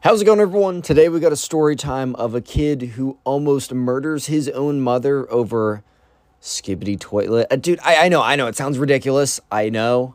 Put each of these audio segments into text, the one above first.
How's it going, everyone? Today we got a story time of a kid who almost murders his own mother over Skibidi Toilet. Dude, I know. It sounds ridiculous. I know.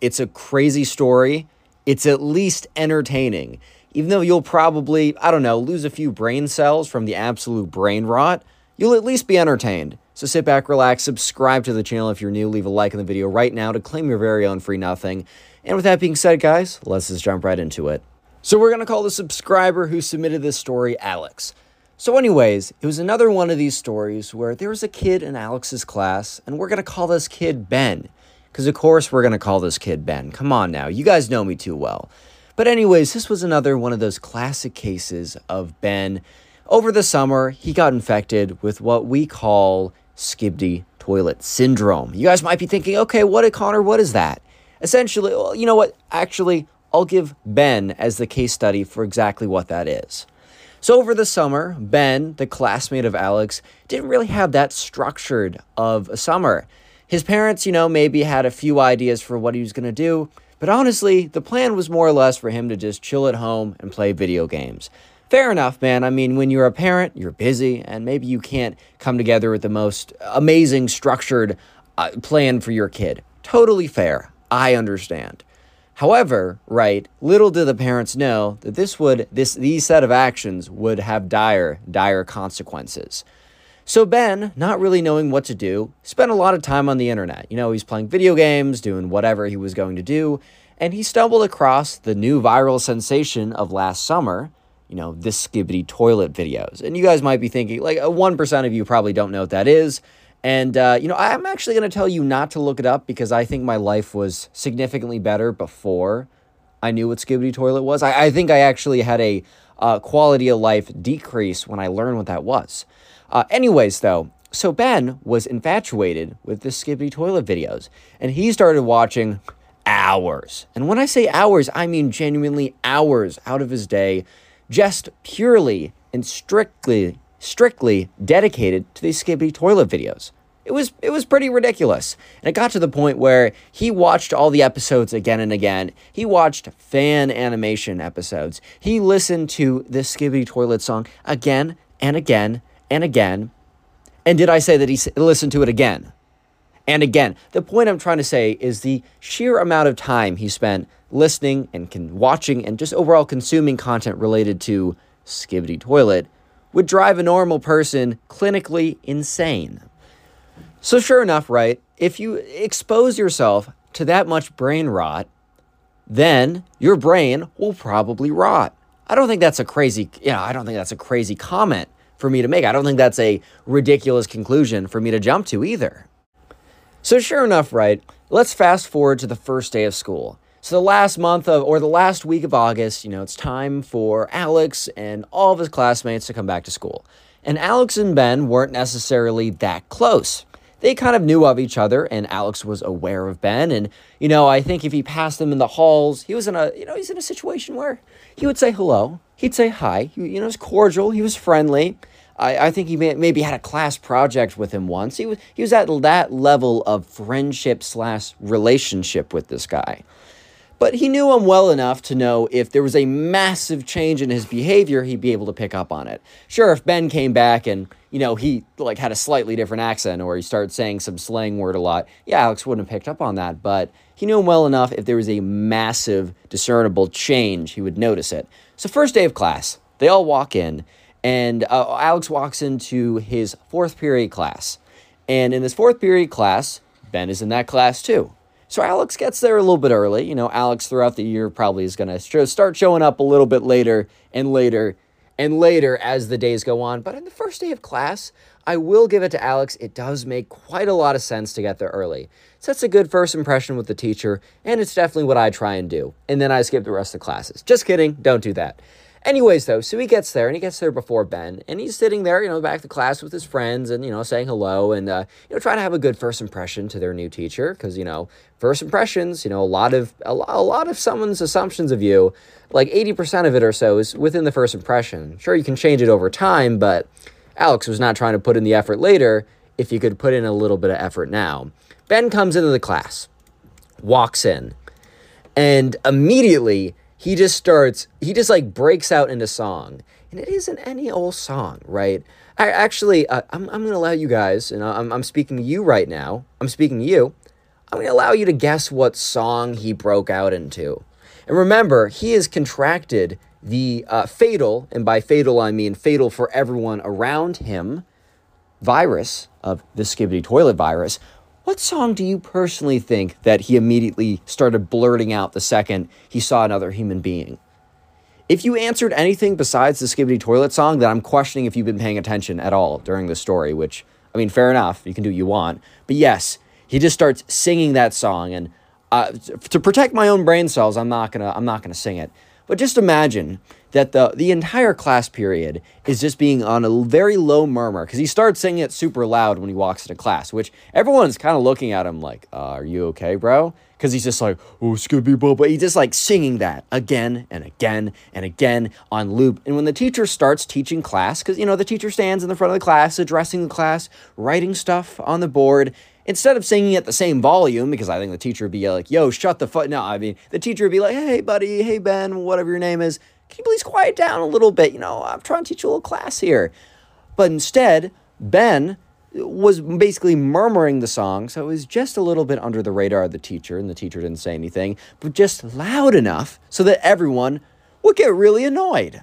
It's a crazy story. It's at least entertaining. Even though you'll probably, lose a few brain cells from the absolute brain rot, you'll at least be entertained. So sit back, relax, subscribe to the channel if you're new, leave a like on the video right now to claim your very own free nothing. And with that being said, guys, let's just jump right into it. So we're going to call the subscriber who submitted this story Alex. So anyways, it was another one of these stories where there was a kid in Alex's class, and we're going to call this kid Ben. Because of course we're going to call this kid Ben. Come on now, you guys know me too well. But anyways, this was another one of those classic cases of Ben. Over the summer, he got infected with what we call Skibidi Toilet Syndrome. You guys might be thinking, okay, what is that? Essentially, well, you know what, actually, I'll give Ben as the case study for exactly what that is. So over the summer, Ben, the classmate of Alex, didn't really have that structured of a summer. His parents, maybe had a few ideas for what he was going to do, but honestly, the plan was more or less for him to just chill at home and play video games. Fair enough, man. I mean, when you're a parent, you're busy, and maybe you can't come together with the most amazing structured plan for your kid. Totally fair. I understand. However, right, little did the parents know that these set of actions would have dire consequences. So Ben, not really knowing what to do, spent a lot of time on the internet. He's playing video games, doing whatever he was going to do, and he stumbled across the new viral sensation of last summer, this Skibidi Toilet videos. And you guys might be thinking, like, 1% of you probably don't know what that is. And, I'm actually going to tell you not to look it up because I think my life was significantly better before I knew what Skibidi Toilet was. I think I actually had a quality of life decrease when I learned what that was. So Ben was infatuated with the Skibidi Toilet videos, and he started watching hours. And when I say hours, I mean genuinely hours out of his day, just purely and strictly dedicated to these Skibidi Toilet videos. It was pretty ridiculous. And it got to the point where he watched all the episodes again and again. He watched fan animation episodes. He listened to this Skibidi Toilet song again and again and again. And did I say that he listened to it again? And again, the point I'm trying to say is the sheer amount of time he spent listening and watching and just overall consuming content related to Skibidi Toilet would drive a normal person clinically insane. So sure enough, right, if you expose yourself to that much brain rot, then your brain will probably rot. I don't think that's a crazy comment for me to make. I don't think that's a ridiculous conclusion for me to jump to either. So sure enough, right, let's fast forward to the first day of school. So the last week of August, it's time for Alex and all of his classmates to come back to school. And Alex and Ben weren't necessarily that close. They kind of knew of each other, and Alex was aware of Ben. And, I think if he passed them in the halls, he was in a situation where he would say hello. He'd say hi. He was cordial. He was friendly. I think he maybe had a class project with him once. He was at that level of friendship / relationship with this guy. But he knew him well enough to know if there was a massive change in his behavior, he'd be able to pick up on it. Sure, if Ben came back and, he had a slightly different accent or he started saying some slang word a lot, yeah, Alex wouldn't have picked up on that. But He knew him well enough if there was a massive discernible change, he would notice it. So first day of class, they all walk in, and Alex walks into his fourth period class. And in this fourth period class, Ben is in that class too. So Alex gets there a little bit early. You know, Alex throughout the year probably is going to start showing up a little bit later and later and later as the days go on. But in the first day of class, I will give it to Alex. It does make quite a lot of sense to get there early. So that's a good first impression with the teacher, and it's definitely what I try and do. And then I skip the rest of the classes. Just kidding. Don't do that. Anyways, though, so he gets there, and he gets there before Ben, and he's sitting there, you know, back to class with his friends and, you know, saying hello and, you know, trying to have a good first impression to their new teacher because, you know, first impressions, you know, a lot of someone's assumptions of you, like 80% of it or so is within the first impression. Sure, you can change it over time, but Alex was not trying to put in the effort later if you could put in a little bit of effort now. Ben comes into the class, walks in, and immediately he just breaks out into song. And it isn't any old song, right? I'm going to allow you guys, and I'm speaking to you right now. I'm speaking to you. I'm going to allow you to guess what song he broke out into. And remember, he has contracted the fatal, and by fatal I mean fatal for everyone around him, virus of the Skibidi Toilet virus. What song do you personally think that he immediately started blurting out the second he saw another human being? If you answered anything besides the Skibidi Toilet song, then I'm questioning if you've been paying attention at all during the story, which, I mean, fair enough, you can do what you want. But yes, he just starts singing that song, and to protect my own brain cells, I'm not gonna sing it. But just imagine that the entire class period is just being on a very low murmur because he starts singing it super loud when he walks into class, which everyone's kind of looking at him like, are you okay, bro? Because he's just like, oh, Scooby Bob. He's just like singing that again and again and again on loop. And when the teacher starts teaching class, because, you know, the teacher stands in the front of the class, addressing the class, writing stuff on the board, instead of singing at the same volume, because I think the teacher would be like, yo, shut the fuck. No, I mean, the teacher would be like, hey, buddy, hey, Ben, whatever your name is, can you please quiet down a little bit? You know, I'm trying to teach you a little class here. But instead, Ben was basically murmuring the song, so it was just a little bit under the radar of the teacher, and the teacher didn't say anything, but just loud enough so that everyone would get really annoyed.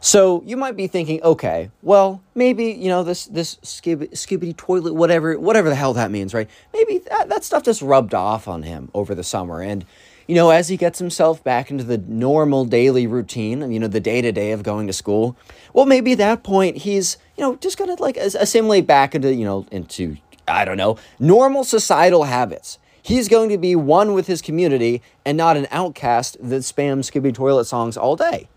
So you might be thinking, okay, well, maybe, you know, this Skibidi Toilet, whatever the hell that means, right? Maybe that stuff just rubbed off on him over the summer. And, you know, as he gets himself back into the normal daily routine, you know, the day-to-day of going to school, well, maybe at that point he's, you know, just going to, like, assimilate back into, you know, into, I don't know, normal societal habits. He's going to be one with his community and not an outcast that spams Skibidi Toilet songs all day.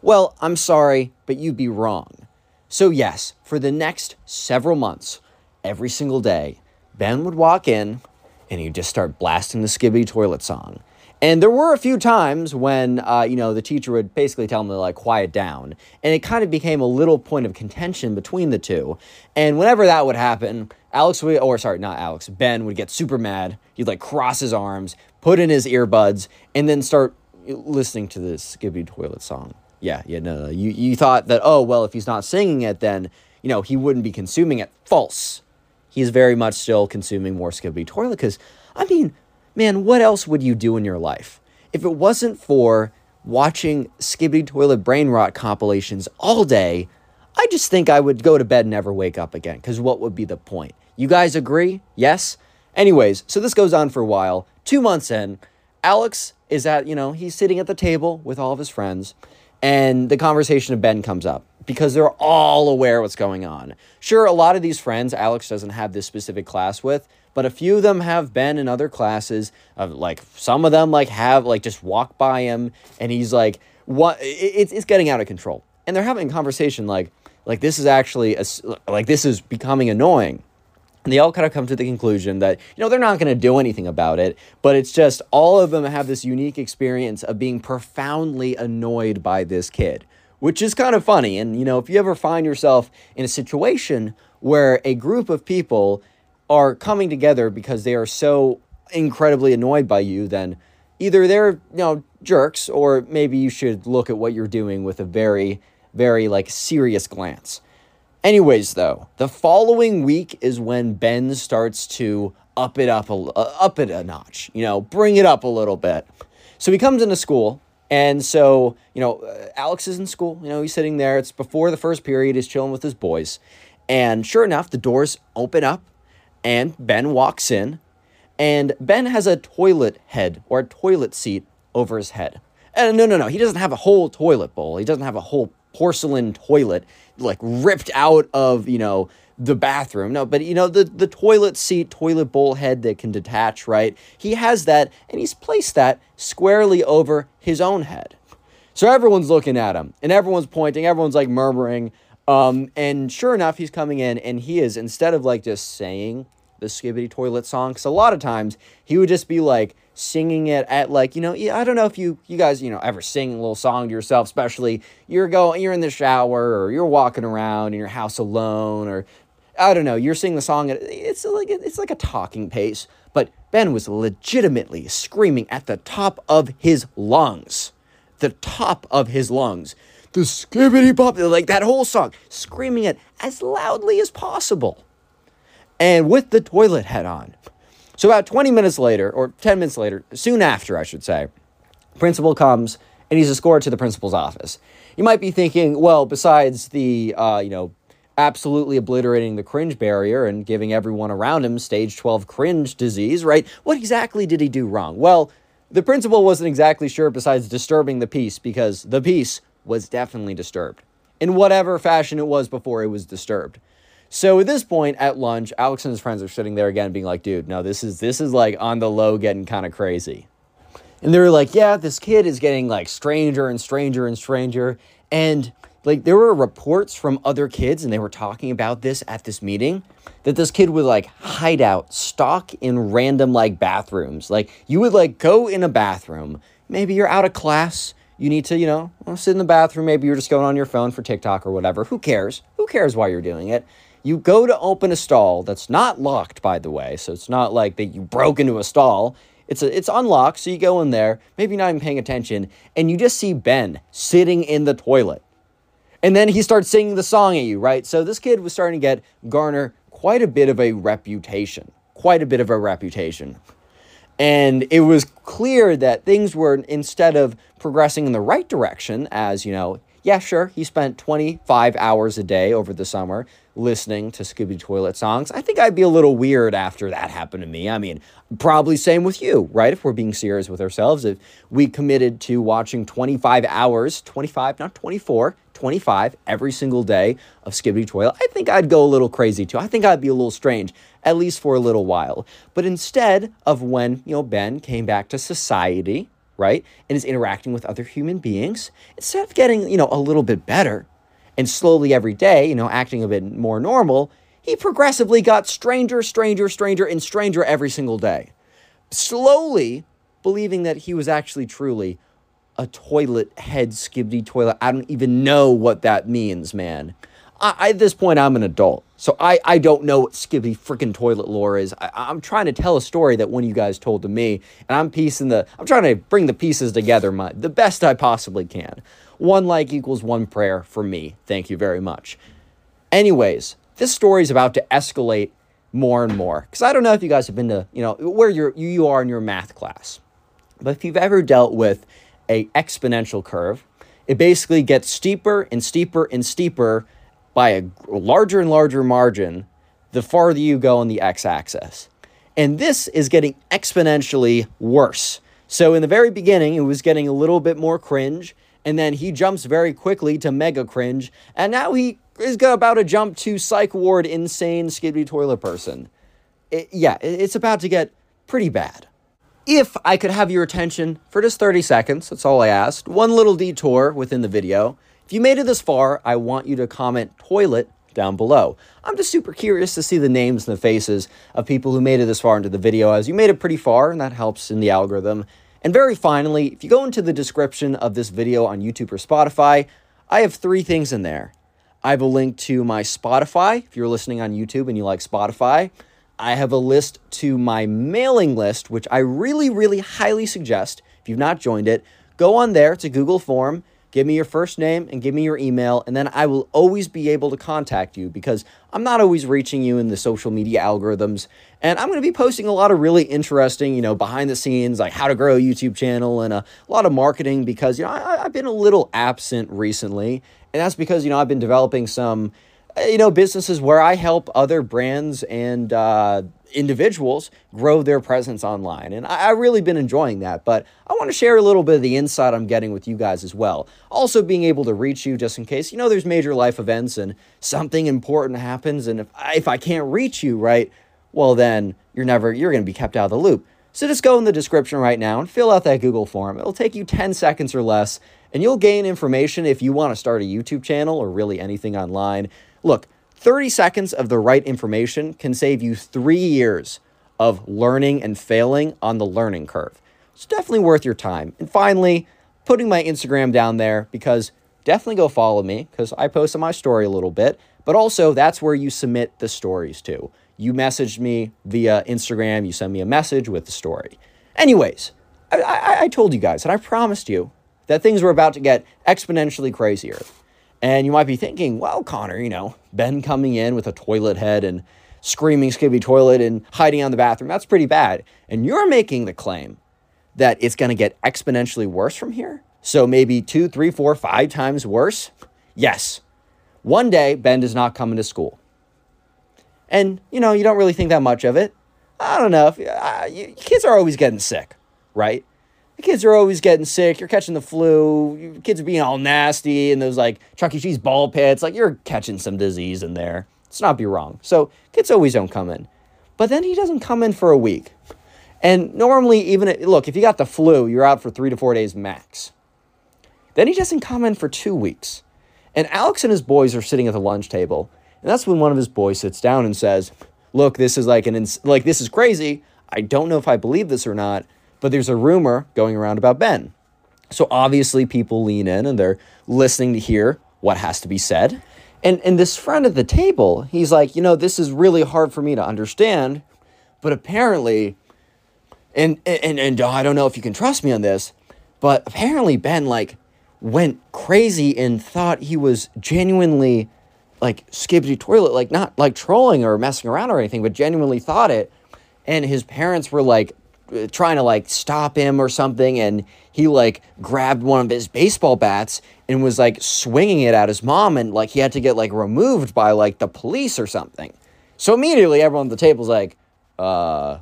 Well, I'm sorry, but you'd be wrong. So yes, for the next several months, every single day, Ben would walk in and he'd just start blasting the Skibidi Toilet song. And there were a few times when, you know, the teacher would basically tell him to, like, quiet down. And it kind of became a little point of contention between the two. And whenever that would happen, Ben would get super mad. He'd, like, cross his arms, put in his earbuds, and then start listening to the Skibidi Toilet song. Yeah, no. You thought that, oh, well, if he's not singing it, then, you know, he wouldn't be consuming it. False. He's very much still consuming more Skibidi Toilet because, I mean, man, what else would you do in your life? If it wasn't for watching Skibidi Toilet brain rot compilations all day, I just think I would go to bed and never wake up again because what would be the point? You guys agree? Yes? Anyways, so this goes on for a while. 2 months in, Alex is at, you know, he's sitting at the table with all of his friends, and the conversation of Ben comes up because they're all aware what's going on. Sure, a lot of these friends Alex doesn't have this specific class with, but a few of them have Ben in other classes. Like, some of them, like, have, like, just walk by him, and he's like, "What? It's getting out of control." And they're having a conversation like this is actually like this is becoming annoying. And they all kind of come to the conclusion that, you know, they're not going to do anything about it, but it's just all of them have this unique experience of being profoundly annoyed by this kid, which is kind of funny. And, you know, if you ever find yourself in a situation where a group of people are coming together because they are so incredibly annoyed by you, then either they're, you know, jerks, or maybe you should look at what you're doing with a very, very, like, serious glance. Anyways, though, the following week is when Ben starts to up it a notch, you know, bring it up a little bit. So he comes into school, and so, you know, Alex is in school, you know, he's sitting there, it's before the first period, he's chilling with his boys, and sure enough, the doors open up, and Ben walks in, and Ben has a toilet head, or a toilet seat over his head. And no, he doesn't have a whole toilet bowl, he doesn't have a whole porcelain toilet, like, ripped out of, you know, the bathroom. No, but, you know, the toilet seat, toilet bowl head that can detach, right? He has that, and he's placed that squarely over his own head. So everyone's looking at him, and everyone's pointing, everyone's, like, murmuring, and sure enough, he's coming in, and he is, instead of, like, just saying the Skibidi Toilet song, because a lot of times, he would just be, like, singing it at, like, you know, I don't know if you guys, you know, ever sing a little song to yourself, especially you're in the shower, or you're walking around in your house alone, or, I don't know, you're singing the song, it's like a talking pace, but Ben was legitimately screaming at the top of his lungs, the Skibidi Bop, like that whole song, screaming it as loudly as possible, and with the toilet head on. So about 20 minutes later, or 10 minutes later, soon after, I should say, principal comes, and he's escorted to the principal's office. You might be thinking, well, besides the, you know, absolutely obliterating the cringe barrier and giving everyone around him stage 12 cringe disease, right? What exactly did he do wrong? Well, the principal wasn't exactly sure besides disturbing the peace, because the peace was definitely disturbed in whatever fashion it was before it was disturbed. So at this point at lunch, Alex and his friends are sitting there again being like, dude, no, this is like on the low getting kind of crazy. And they were like, yeah, this kid is getting like stranger and stranger and stranger. And like, there were reports from other kids, and they were talking about this at this meeting, that this kid would, like, hide out, stalk in random, like, bathrooms. Like, you would, like, go in a bathroom. Maybe you're out of class. You need to, you know, sit in the bathroom. Maybe you're just going on your phone for TikTok or whatever. Who cares? Who cares why you're doing it? You go to open a stall that's not locked, by the way. So it's not like that you broke into a stall. It's unlocked, so you go in there, maybe not even paying attention, and you just see Ben sitting in the toilet. And then he starts singing the song at you, right? So this kid was starting to garner quite a bit of a reputation. And it was clear that things were, instead of progressing in the right direction, as, you know, yeah, sure, he spent 25 hours a day over the summer listening to Skibidi Toilet songs. I think I'd be a little weird after that happened to me. I mean, probably same with you, right? If we're being serious with ourselves, if we committed to watching 25 hours, 25, not 24, 25 every single day of Skibidi Toilet, I think I'd go a little crazy too. I think I'd be a little strange, at least for a little while. But instead of when, you know, Ben came back to society, right, and is interacting with other human beings, instead of getting, you know, a little bit better and slowly every day, you know, acting a bit more normal, he progressively got stranger every single day, slowly believing that he was actually truly a toilet head Skibidi Toilet. I don't even know what that means, man. At this point, I'm an adult, so I don't know what Skibidi freaking toilet lore is. I'm trying to tell a story that one of you guys told to me, and I'm trying to bring the pieces together the best I possibly can. One like equals one prayer for me. Thank you very much. Anyways, this story is about to escalate more and more, because I don't know if you guys have been to, you know, where you are in your math class, but if you've ever dealt with a exponential curve, it basically gets steeper and steeper and steeper by a larger and larger margin the farther you go on the x-axis. And this is getting exponentially worse. So in the very beginning, it was getting a little bit more cringe, and then he jumps very quickly to mega cringe, and now he is about to jump to psych ward insane Skibidi Toilet person. It's about to get pretty bad. If I could have your attention for just 30 seconds, that's all I asked, one little detour within the video. If you made it this far, I want you to comment toilet down below. I'm just super curious to see the names and the faces of people who made it this far into the video, as you made it pretty far, and that helps in the algorithm. And very finally, if you go into the description of this video on YouTube or Spotify, I have 3 things in there. I have a link to my Spotify, if you're listening on YouTube and you like Spotify. I have a list to my mailing list, which I really, really highly suggest, if you've not joined it, go on there, it's a Google form. Give me your first name and give me your email, and then I will always be able to contact you because I'm not always reaching you in the social media algorithms. And I'm going to be posting a lot of really interesting, behind the scenes, like how to grow a YouTube channel and a lot of marketing because, I've been a little absent recently. And that's because, I've been developing some, businesses where I help other brands and individuals grow their presence online. And I've really been enjoying that, but I want to share a little bit of the insight I'm getting with you guys as well. Also being able to reach you just in case, there's major life events and something important happens. And if I can't reach you, right, well, then you're going to be kept out of the loop. So just go in the description right now and fill out that Google form. It'll take you 10 seconds or less, and you'll gain information if you want to start a YouTube channel or really anything online. Look, 30 seconds of the right information can save you 3 years of learning and failing on the learning curve. It's definitely worth your time. And finally, putting my Instagram down there because definitely go follow me because I post on my story a little bit, but also that's where you submit the stories to. You messaged me via Instagram. You send me a message with the story. Anyways, I told you guys and I promised you that things were about to get exponentially crazier. And you might be thinking, well, Connor, Ben coming in with a toilet head and screaming Skibidi Toilet and hiding out in the bathroom, that's pretty bad. And you're making the claim that it's going to get exponentially worse from here? So maybe 2, 3, 4, 5 times worse? Yes. One day, Ben does not come into school. And, you don't really think that much of it. I don't know. Kids are always getting sick, right? The kids are always getting sick. You're catching the flu. Your kids are being all nasty in those, Chuck E. Cheese ball pits. You're catching some disease in there. Let's not be wrong. So kids always don't come in. But then he doesn't come in for a week. And normally, if you got the flu, you're out for 3 to 4 days max. Then he doesn't come in for 2 weeks. And Alex and his boys are sitting at the lunch table. And that's when one of his boys sits down and says, look, this is crazy. I don't know if I believe this or not. But there's a rumor going around about Ben. So obviously people lean in and they're listening to hear what has to be said. And this friend at the table, he's like, this is really hard for me to understand, but apparently, and I don't know if you can trust me on this, but apparently Ben went crazy and thought he was genuinely Skibidi Toilet, not trolling or messing around or anything, but genuinely thought it. And his parents were trying to stop him or something, and he grabbed one of his baseball bats and was swinging it at his mom, and he had to get removed by the police or something. So immediately everyone at the table's what?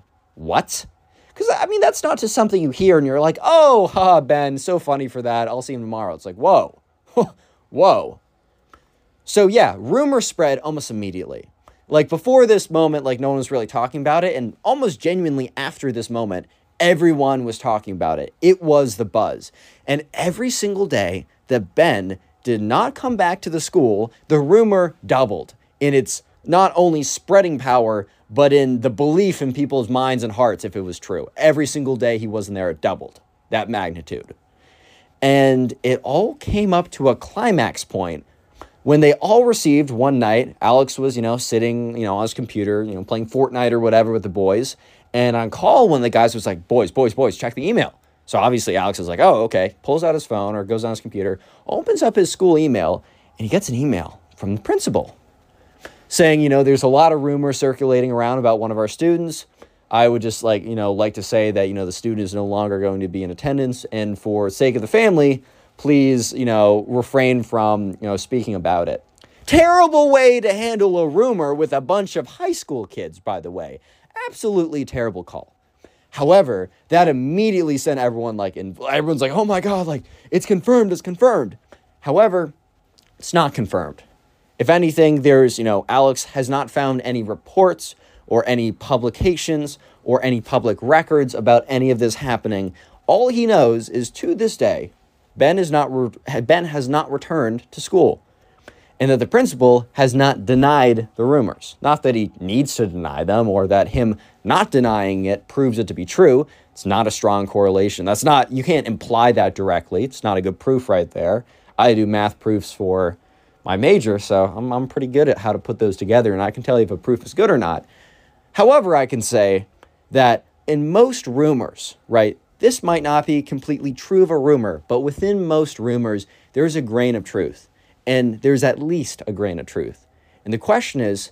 Because that's not just something you hear and you're oh, ha, Ben, so funny for that, I'll see him tomorrow. It's whoa. Whoa. So yeah, rumor spread almost immediately. Before this moment, no one was really talking about it. And almost genuinely after this moment, everyone was talking about it. It was the buzz. And every single day that Ben did not come back to the school, the rumor doubled in its not only spreading power, but in the belief in people's minds and hearts if it was true. Every single day he wasn't there, it doubled that magnitude. And it all came up to a climax point when they all received one night. Alex was, sitting, on his computer, playing Fortnite or whatever with the boys. And on call, one of the guys was like, boys, check the email. So obviously Alex is like, oh, okay. Pulls out his phone or goes on his computer, opens up his school email, and he gets an email from the principal saying, there's a lot of rumor circulating around about one of our students. I would just like to say that, the student is no longer going to be in attendance. And for sake of the family, please, refrain from, speaking about it. Terrible way to handle a rumor with a bunch of high school kids, by the way. Absolutely terrible call. However, that immediately sent everyone, and everyone's oh my God, it's confirmed. However, it's not confirmed. If anything, there's, Alex has not found any reports or any publications or any public records about any of this happening. All he knows is to this day, Ben has not returned to school, and that the principal has not denied the rumors. Not that he needs to deny them or that him not denying it proves it to be true. It's not a strong correlation. You can't imply that directly. It's not a good proof right there. I do math proofs for my major, so I'm pretty good at how to put those together, and I can tell you if a proof is good or not. However, I can say that in most rumors, right, This might not be completely true of a rumor, but within most rumors, there's a grain of truth, and there's at least a grain of truth. And the question is,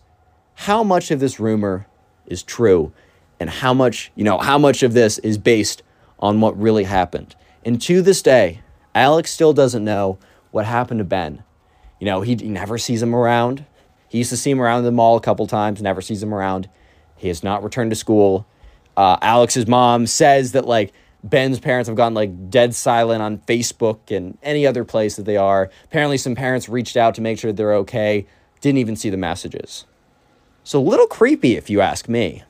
how much of this rumor is true, and how much of this is based on what really happened? And to this day, Alex still doesn't know what happened to Ben. You know, he never sees him around. He used to see him around the mall a couple times, never sees him around. He has not returned to school. Alex's mom says that, like, Ben's parents have gone, like, dead silent on Facebook and any other place that they are. Apparently some parents reached out to make sure they're okay. Didn't even see the messages. So a little creepy if you ask me.